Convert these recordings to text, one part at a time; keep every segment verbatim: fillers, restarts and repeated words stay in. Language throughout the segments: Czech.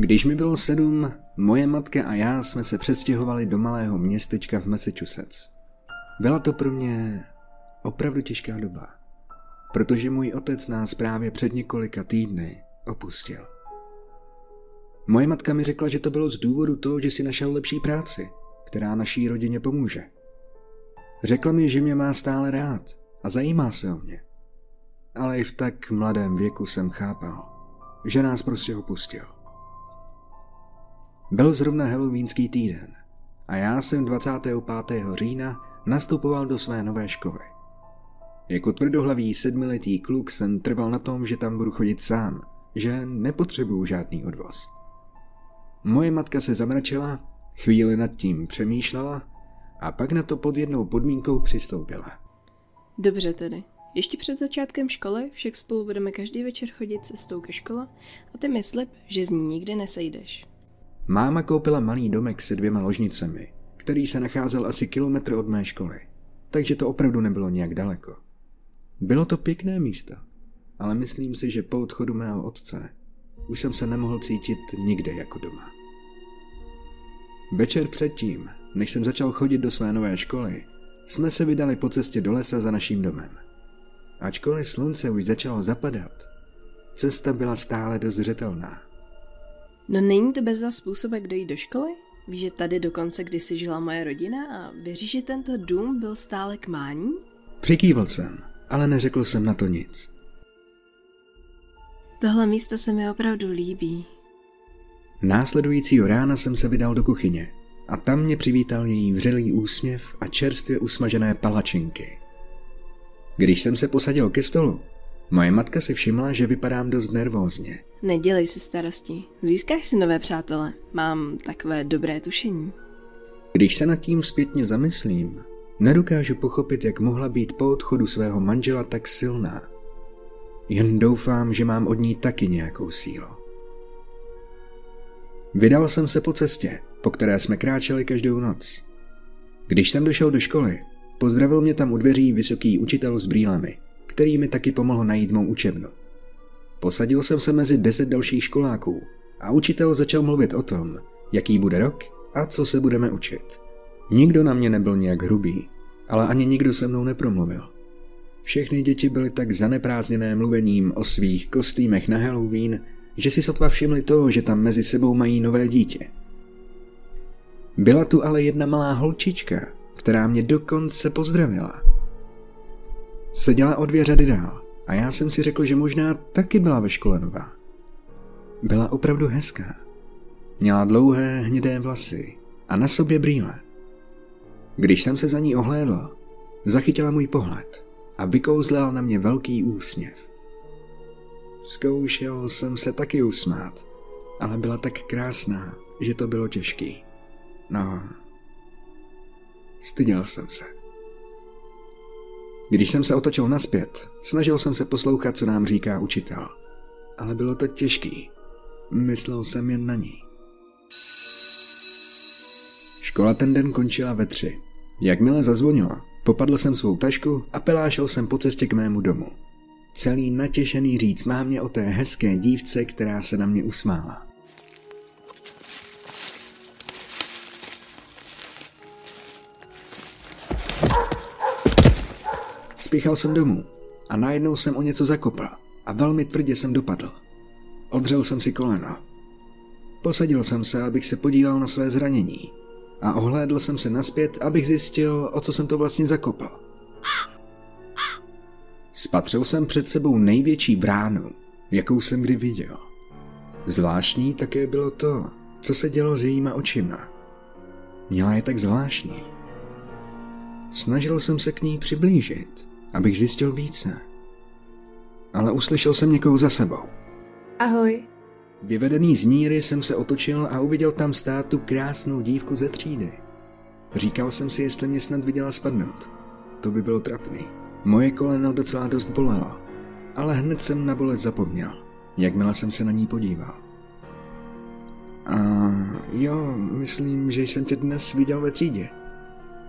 Když mi bylo sedm, moje matka a já jsme se přestěhovali do malého městečka v Massachusetts. Byla to pro mě opravdu těžká doba, protože můj otec nás právě před několika týdny opustil. Moje matka mi řekla, že to bylo z důvodu toho, že si našel lepší práci, která naší rodině pomůže. Řekla mi, že mě má stále rád a zajímá se o mě. Ale i v tak mladém věku jsem chápal, že nás prostě opustil. Byl zrovna halloweenský týden a já jsem dvacátého pátého října nastupoval do své nové školy. Jako tvrdohlavý sedmiletý kluk jsem trval na tom, že tam budu chodit sám, že nepotřebuju žádný odvoz. Moje matka se zamračila, chvíli nad tím přemýšlela a pak na to pod jednou podmínkou přistoupila. Dobře tedy. Ještě před začátkem školy však spolu budeme každý večer chodit cestou ke škole a ty mi slib, že z ní nikdy nesejdeš. Máma koupila malý domek se dvěma ložnicemi, který se nacházel asi kilometr od mé školy, takže to opravdu nebylo nějak daleko. Bylo to pěkné místo, ale myslím si, že po odchodu mého otce už jsem se nemohl cítit nikde jako doma. Večer předtím, než jsem začal chodit do své nové školy, jsme se vydali po cestě do lesa za naším domem. Ačkoliv slunce už začalo zapadat, cesta byla stále dost zřetelná. No není to bez vás způsob, jak dojít do školy? Víš, že tady dokonce kdysi žila moje rodina a věříš, že tento dům byl stále k mání? Přikývl jsem, ale neřekl jsem na to nic. Tohle místo se mi opravdu líbí. Následujícího rána jsem se vydal do kuchyně a tam mě přivítal její vřelý úsměv a čerstvě usmažené palačinky. Když jsem se posadil ke stolu, moje matka si všimla, že vypadám dost nervózně. Nedělej si starosti, získáš si nové přátele, mám takové dobré tušení. Když se nad tím zpětně zamyslím, nedokážu pochopit, jak mohla být po odchodu svého manžela tak silná. Jen doufám, že mám od ní taky nějakou sílu. Vydal jsem se po cestě, po které jsme kráčeli každou noc. Když jsem došel do školy, pozdravil mě tam u dveří vysoký učitel s brýlemi, který mi taky pomohl najít mou učebnu. Posadil jsem se mezi deset dalších školáků a učitel začal mluvit o tom, jaký bude rok a co se budeme učit. Nikdo na mě nebyl nějak hrubý, ale ani nikdo se mnou nepromluvil. Všechny děti byly tak zaneprázdněné mluvením o svých kostýmech na Halloween, že si sotva všimli toho, že tam mezi sebou mají nové dítě. Byla tu ale jedna malá holčička, která mě dokonce pozdravila. Seděla o dvě řady dál a já jsem si řekl, že možná taky byla ve škole nová. Byla opravdu hezká. Měla dlouhé hnědé vlasy a na sobě brýle. Když jsem se za ní ohlédl, zachytila můj pohled a vykouzlila na mě velký úsměv. Zkoušel jsem se taky usmát, ale byla tak krásná, že to bylo těžký. No, styděl jsem se. Když jsem se otočil nazpět, snažil jsem se poslouchat, co nám říká učitel. Ale bylo to těžký. Myslel jsem jen na ní. Škola ten den končila ve tři. Jakmile zazvonilo, popadl jsem svou tašku a pelášel jsem po cestě k mému domu. Celý natěšený říct mámě o té hezké dívce, která se na mě usmála. Spěchal jsem domů a najednou jsem o něco zakopl a velmi tvrdě jsem dopadl. Odřel jsem si koleno. Posadil jsem se, abych se podíval na své zranění a ohlédl jsem se nazpět, abych zjistil, o co jsem to vlastně zakopl. Spatřil jsem před sebou největší vránu, jakou jsem kdy viděl. Zvláštní také bylo to, co se dělo s jejíma očima. Měla je tak zvláštní. Snažil jsem se k ní přiblížit, abych zjistil více. Ale uslyšel jsem někoho za sebou. Ahoj. Vyvedený z míry jsem se otočil a uviděl tam stát tu krásnou dívku ze třídy. Říkal jsem si, jestli mě snad viděla spadnout. To by bylo trapný. Moje koleno docela dost bolelo, ale hned jsem na bolest zapomněl, jakmile jsem se na ní podíval. A jo, myslím, že jsem tě dnes viděl ve třídě.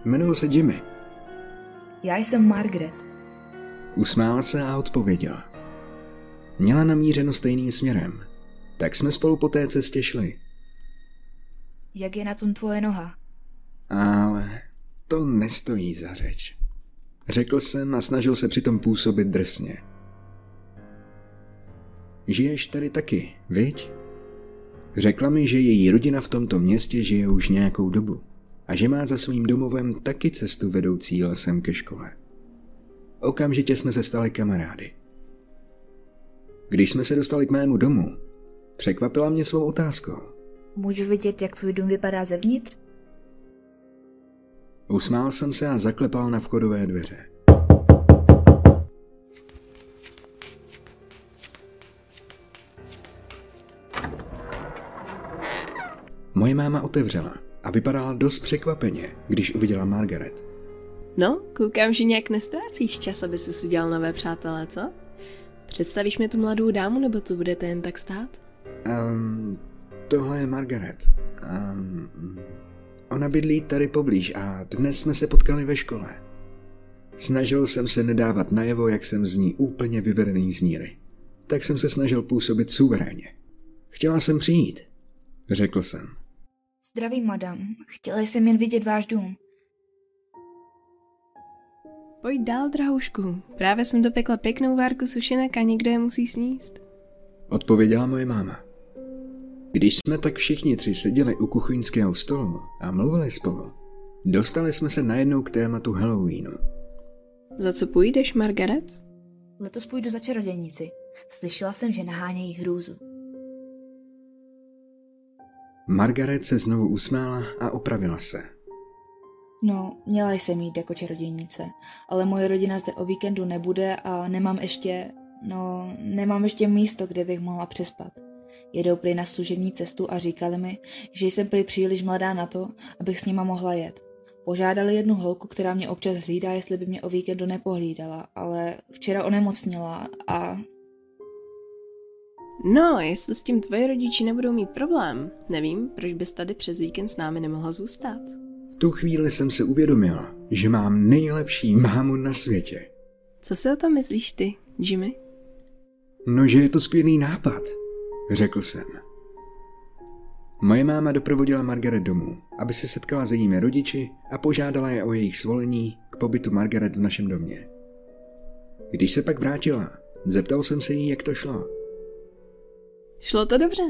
Jmenuji se Jimmy. Já jsem Margaret. Usmála se a odpověděla. Měla namířeno stejným směrem, Tak jsme spolu po té cestě šli. Jak je na tom tvoje noha? Ale to nestojí za řeč. Řekl jsem a snažil se přitom působit drsně. Žiješ tady taky, viď? Řekla mi, že její rodina v tomto městě žije už nějakou dobu a že má za svým domovem taky cestu vedoucí lesem ke škole. Okamžitě jsme se stali kamarády. Když jsme se dostali k mému domu, překvapila mě svou otázkou. Můžu vidět, jak tvůj dům vypadá zevnitř? Usmál jsem se a zaklepal na vchodové dveře. Moje máma otevřela a vypadala dost překvapeně, když uviděla Margaret. No, koukám, že nějak nestrácíš čas, aby ses udělal nové přátelé, co? Představíš mi tu mladou dámu, nebo to budete jen tak stát? Um, tohle je Margaret. Um, ona bydlí tady poblíž a dnes jsme se potkali ve škole. Snažil jsem se nedávat najevo, jak jsem z ní úplně vyvedený z míry. Tak jsem se snažil působit suverénně. Chtěla jsem přijít, řekl jsem. Zdravím, madam. Chtěla jsem jen vidět váš dům. Pojď dál, drahoušku. Právě jsem dopekla pěknou várku sušenek a někdo je musí sníst. Odpověděla moje máma. Když jsme tak všichni tři seděli u kuchyňského stolu a mluvili spolu, dostali jsme se najednou k tématu Halloweenu. Za co půjdeš, Margaret? Letos půjdu za čarodějnici. Slyšela jsem, že nahánějí hrůzu. Margaret se znovu usmála a opravila se. No, měla jsem jít jako čarodějnice, ale moje rodina zde o víkendu nebude a nemám ještě, no, nemám ještě místo, kde bych mohla přespat. Jedou prý na služební cestu a říkali mi, že jsem prý příliš mladá na to, abych s nima mohla jet. Požádali jednu holku, která mě občas hlídá, jestli by mě o víkendu nepohlídala, ale včera onemocněla a... No, jestli s tím tvoji rodiči nebudou mít problém, nevím, proč bys tady přes víkend s námi nemohla zůstat. Tu chvíli jsem se uvědomila, že mám nejlepší mámu na světě. Co si o tom myslíš ty, Jimmy? No, že je to skvělý nápad, řekl jsem. Moje máma doprovodila Margaret domů, aby se setkala s jejími rodiči a požádala je o jejich svolení k pobytu Margaret v našem domě. Když se pak vrátila, zeptal jsem se jí, jak to šlo. Šlo to dobře.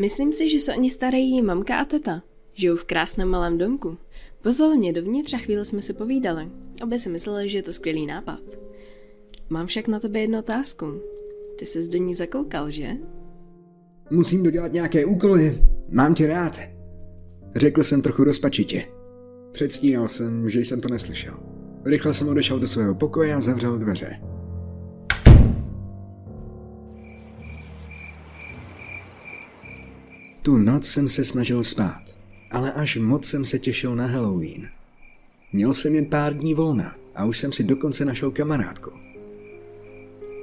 Myslím si, že se o ní starají její mamka a teta. Žiju v krásném malém domku. Pozval mě dovnitř a chvíli jsme si povídali. Obě si mysleli, že je to skvělý nápad. Mám však na tebe jednu otázku. Ty ses do ní zakoukal, že? Musím dodělat nějaké úkoly. Mám tě rád. Řekl jsem trochu rozpačitě. Předstíral jsem, že jsem to neslyšel. Rychle jsem odešel do svého pokoje a zavřel dveře. Tu noc jsem se snažil spát, ale až moc jsem se těšil na Halloween. Měl jsem jen pár dní volna a už jsem si dokonce našel kamarádku.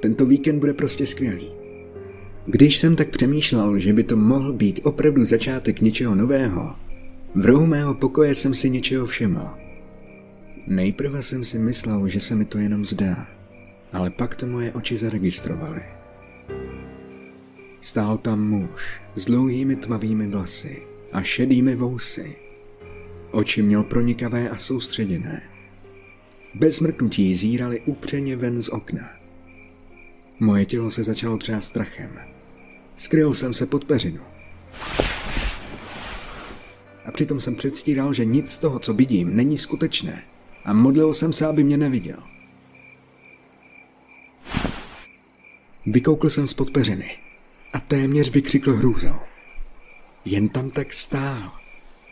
Tento víkend bude prostě skvělý. Když jsem tak přemýšlel, že by to mohl být opravdu začátek něčeho nového, v rohu mého pokoje jsem si něčeho všiml. Nejprve jsem si myslel, že se mi to jenom zdá, ale pak to moje oči zaregistrovaly. Stál tam muž s dlouhými tmavými vlasy a šedými vousy. Oči měl pronikavé a soustředěné. Bez mrknutí zírali upřeně ven z okna. Moje tělo se začalo třást strachem. Skryl jsem se pod peřinu. A přitom jsem předstíral, že nic z toho, co vidím, není skutečné. A modlil jsem se, aby mě neviděl. Vykoukl jsem spod peřiny a téměř vykřikl hrůzou. Jen tam tak stál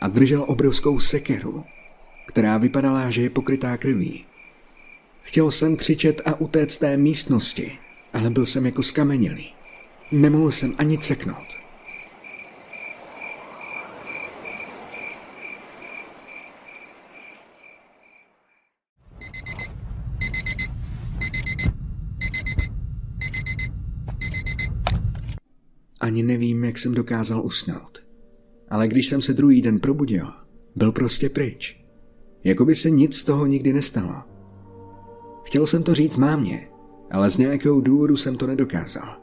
a držel obrovskou sekeru, která vypadala, že je pokrytá krví. Chtěl jsem křičet a utéct z té místnosti, ale byl jsem jako skamenělý. Nemohl jsem ani ceknout. Ani nevím, jak jsem dokázal usnout. Ale když jsem se druhý den probudil, byl prostě pryč. Jakoby se nic z toho nikdy nestalo. Chtěl jsem to říct mámě, ale z nějakého důvodu jsem to nedokázal.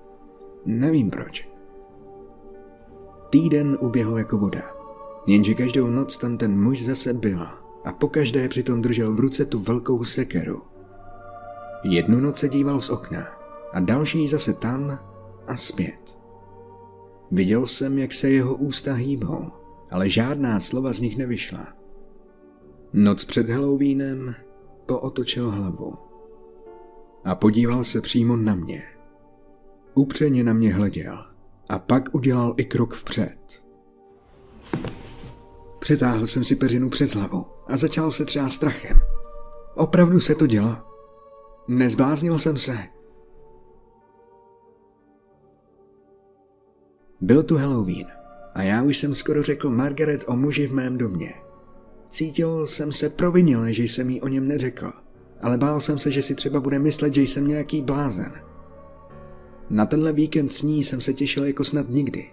Nevím proč. Týden uběhl jako voda. Jenže každou noc tam ten muž zase byl a pokaždé přitom držel v ruce tu velkou sekeru. Jednu noc se díval z okna a další zase tam a zpět. Viděl jsem, jak se jeho ústa hýbou, ale žádná slova z nich nevyšla. Noc před Halloweenem pootočil hlavu a podíval se přímo na mě. Upřeně na mě hleděl a pak udělal i krok vpřed. Přetáhl jsem si peřinu přes hlavu a začal se třást strachem. Opravdu se to dělo? Nezbláznil jsem se. Byl tu Halloween a já už jsem skoro řekl Margaret o muži v mém domě. Cítil jsem se provinile, že jsem jí o něm neřekl, ale bál jsem se, že si třeba bude myslet, že jsem nějaký blázen. Na tenhle víkend s ní jsem se těšil jako snad nikdy.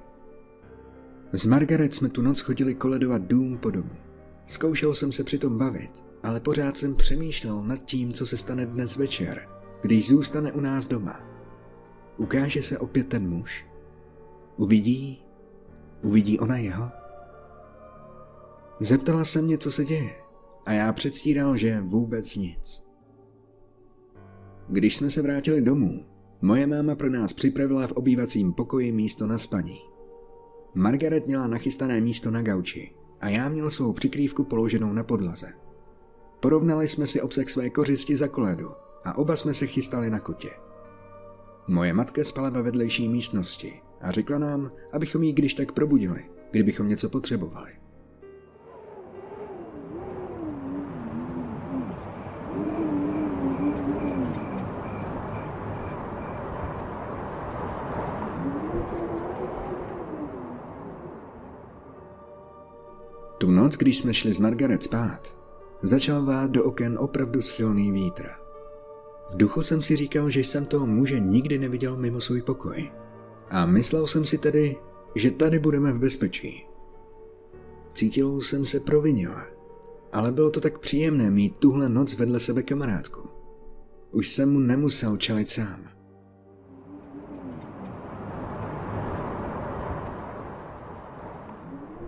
S Margaret jsme tu noc chodili koledovat dům po domu. Zkoušel jsem se přitom bavit, ale pořád jsem přemýšlel nad tím, co se stane dnes večer, když zůstane u nás doma. Ukáže se opět ten muž? Uvidí? Uvidí ona jeho? Zeptala se mě, co se děje, a já předstíral, že vůbec nic. Když jsme se vrátili domů, moje máma pro nás připravila v obývacím pokoji místo na spaní. Margaret měla nachystané místo na gauči a já měl svou přikrývku položenou na podlaze. Porovnali jsme si obsah své kořisti za koledu a oba jsme se chystali na kotě. Moje matka spala ve vedlejší místnosti a řekla nám, abychom ji když tak probudili, kdybychom něco potřebovali. Tu noc, když jsme šli s Margaret spát, začal vát do oken opravdu silný vítr. V duchu jsem si říkal, že jsem toho muže nikdy neviděl mimo svůj pokoj. A myslel jsem si tedy, že tady budeme v bezpečí. Cítil jsem se provinile, ale bylo to tak příjemné mít tuhle noc vedle sebe kamarádku. Už jsem mu nemusel čelit sám.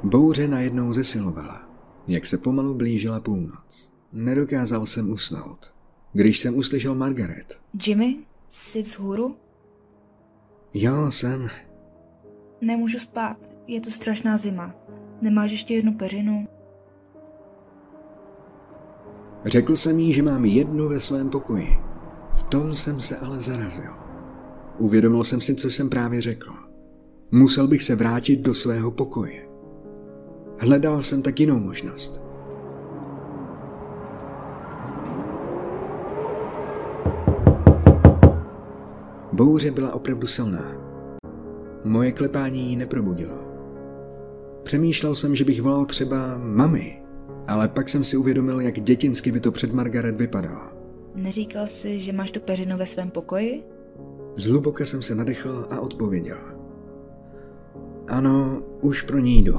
Bouře najednou zesilovala, jak se pomalu blížila půlnoc. Nedokázal jsem usnout, když jsem uslyšel Margaret. Jimmy, jsi vzhůru? Jo, jsem. Nemůžu spát, je tu strašná zima. Nemáš ještě jednu peřinu? Řekl jsem jí, že mám jednu ve svém pokoji. V tom jsem se ale zarazil. Uvědomil jsem si, co jsem právě řekl. Musel bych se vrátit do svého pokoje. Hledal jsem tak jinou možnost. Bouře byla opravdu silná. Moje klepání ji neprobudilo. Přemýšlel jsem, že bych volal třeba mami, ale pak jsem si uvědomil, jak dětinsky by to před Margaret vypadalo. Neříkal jsi, že máš tu peřinu ve svém pokoji? Zhluboka jsem se nadechl a odpověděl. Ano, už pro ní jdu.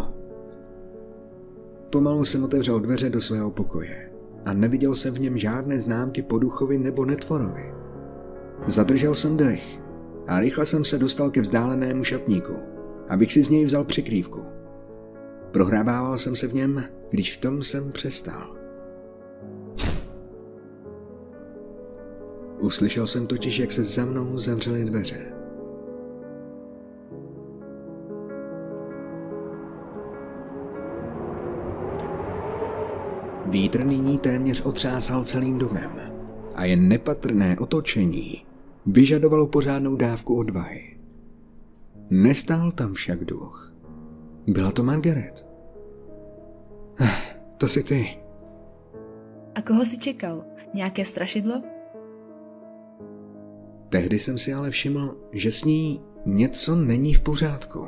Pomalu jsem otevřel dveře do svého pokoje a neviděl jsem v něm žádné známky po duchovi nebo netvorovi. Zadržel jsem dech a rychle jsem se dostal ke vzdálenému šatníku, abych si z něj vzal přikrývku. Prohrabával jsem se v něm, když v tom jsem přestal. Uslyšel jsem totiž, jak se za mnou zavřely dveře. Vítr nyní téměř otřásal celým domem a jen nepatrné otočení vyžadovalo pořádnou dávku odvahy. Nestál tam však duch. Byla to Margaret. To jsi ty. A koho jsi čekal? Nějaké strašidlo? Tehdy jsem si ale všiml, že s ní něco není v pořádku.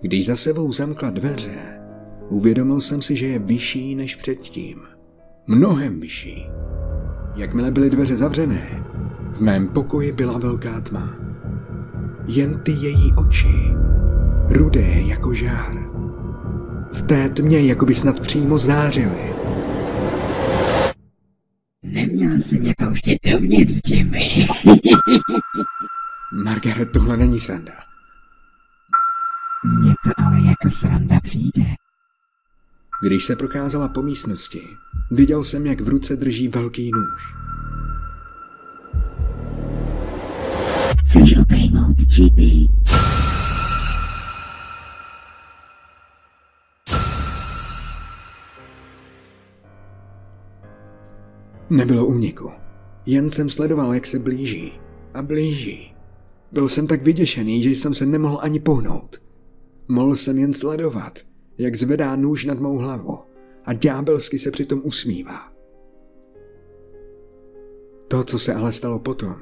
Když za sebou zamkla dveře, uvědomil jsem si, že je vyšší než předtím. Mnohem vyšší. Jakmile byly dveře zavřené, v mém pokoji byla velká tma. Jen ty její oči, rudé jako žár. V té tmě jakoby snad přímo zářily. Neměl jsi mě pouštět dovnitř, Jimmy. Margaret, tohle není sanda. Mně to ale jako sranda přijde. Když se prokázala po místnosti, viděl jsem, jak v ruce drží velký nůž. Chceš obejmout Chibi? Nebylo úniku. Jen jsem sledoval, jak se blíží. A blíží. Byl jsem tak vyděšený, že jsem se nemohl ani pohnout. Mohl jsem jen sledovat, jak zvedá nůž nad mou hlavou a ďábelsky se přitom usmívá. To, co se ale stalo potom,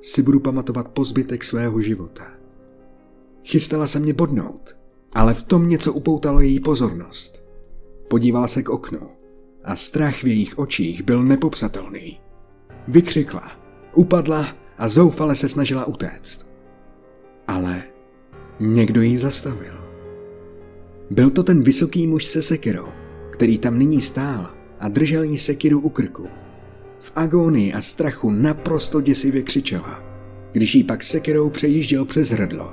si budu pamatovat po zbytek svého života. Chystala se mě bodnout, ale v tom něco upoutalo její pozornost. Podívala se k oknu a strach v jejich očích byl nepopsatelný. Vykřikla, upadla a zoufale se snažila utéct. Ale někdo ji zastavil. Byl to ten vysoký muž se sekirou, který tam nyní stál a držel jí sekiru u krku. V agónii a strachu naprosto děsivě křičela, když jí pak sekirou přejížděl přes hrdlo.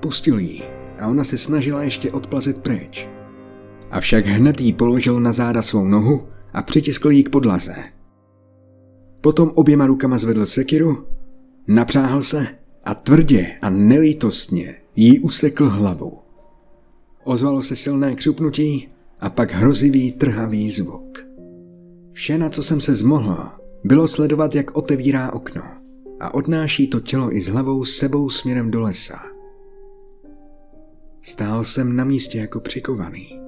Pustil ji a ona se snažila ještě odplazit pryč. Avšak hned jí položil na záda svou nohu a přitiskl ji k podlaze. Potom oběma rukama zvedl sekiru, napřáhl se a tvrdě a nelítostně jí usekl hlavu. Ozvalo se silné křupnutí a pak hrozivý trhavý zvuk. Vše, na co jsem se zmohl, bylo sledovat, jak otevírá okno a odnáší to tělo i s hlavou sebou směrem do lesa. Stál jsem na místě jako přikovaný,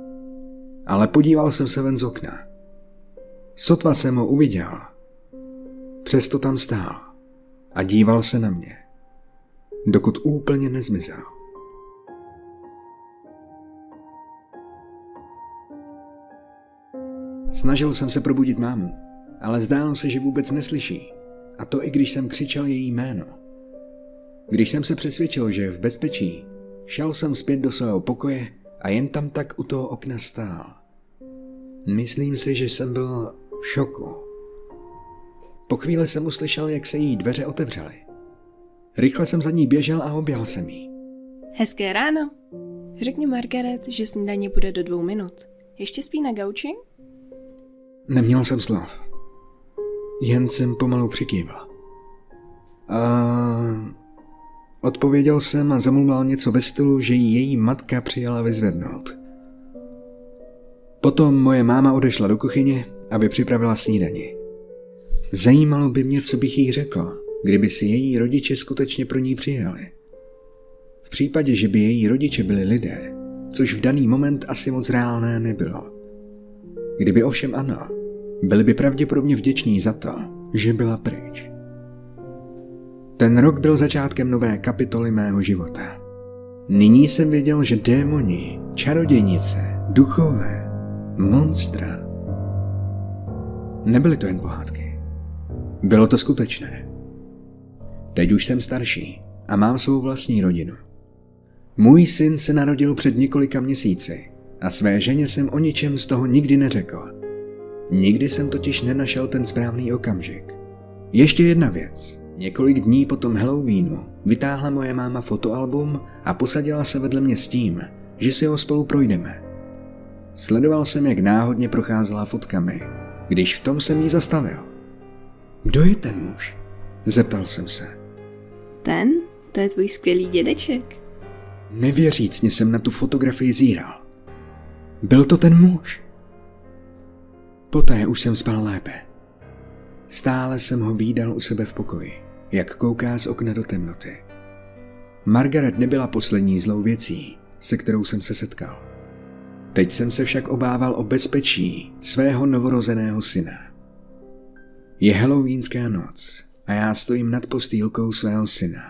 ale podíval jsem se ven z okna. Sotva jsem ho uviděl, přesto tam stál a díval se na mě, dokud úplně nezmizel. Snažil jsem se probudit mámu, ale zdálo se, že vůbec neslyší, a to i když jsem křičel její jméno. Když jsem se přesvědčil, že je v bezpečí, šel jsem zpět do svého pokoje a jen tam tak u toho okna stál. Myslím si, že jsem byl v šoku. Po chvíli jsem uslyšel, jak se jí dveře otevřely. Rychle jsem za ní běžel a objal jsem jí. Hezké ráno. Řekni Margaret, že snídaně bude do dvou minut. Ještě spí na gauči? Neměl jsem slov. Jen jsem pomalu přikývl. A odpověděl jsem a zamluvil něco ve stylu, že ji její matka přijela vyzvednout. Potom moje máma odešla do kuchyně, aby připravila snídani. Zajímalo by mě, co bych jí řekl, kdyby si její rodiče skutečně pro ní přijeli. V případě, že by její rodiče byli lidé, což v daný moment asi moc reálné nebylo. Kdyby ovšem ano, byli by pravděpodobně vděční za to, že byla pryč. Ten rok byl začátkem nové kapitoly mého života. Nyní jsem věděl, že démoni, čarodějnice, duchové, monstra. Nebyly to jen pohádky. Bylo to skutečné. Teď už jsem starší a mám svou vlastní rodinu. Můj syn se narodil před několika měsíci a své ženě jsem o ničem z toho nikdy neřekl. Nikdy jsem totiž nenašel ten správný okamžik. Ještě jedna věc. Několik dní po tom Halloweenu vytáhla moje máma fotoalbum a posadila se vedle mě s tím, že si ho spolu projdeme. Sledoval jsem, jak náhodně procházela fotkami, když v tom jsem jí zastavil. Kdo je ten muž? Zeptal jsem se. Ten? To je tvůj skvělý dědeček. Nevěřícně jsem na tu fotografii zíral. Byl to ten muž. Poté už jsem spal lépe. Stále jsem ho vídal u sebe v pokoji, jak kouká z okna do temnoty. Margaret nebyla poslední zlou věcí, se kterou jsem se setkal. Teď jsem se však obával o bezpečí svého novorozeného syna. Je halloweenská noc a já stojím nad postýlkou svého syna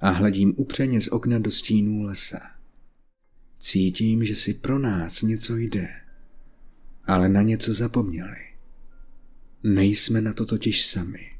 a hledím upřeně z okna do stínů lesa. Cítím, že si pro nás něco jde, ale na něco zapomněli. Nejsme na to totiž sami.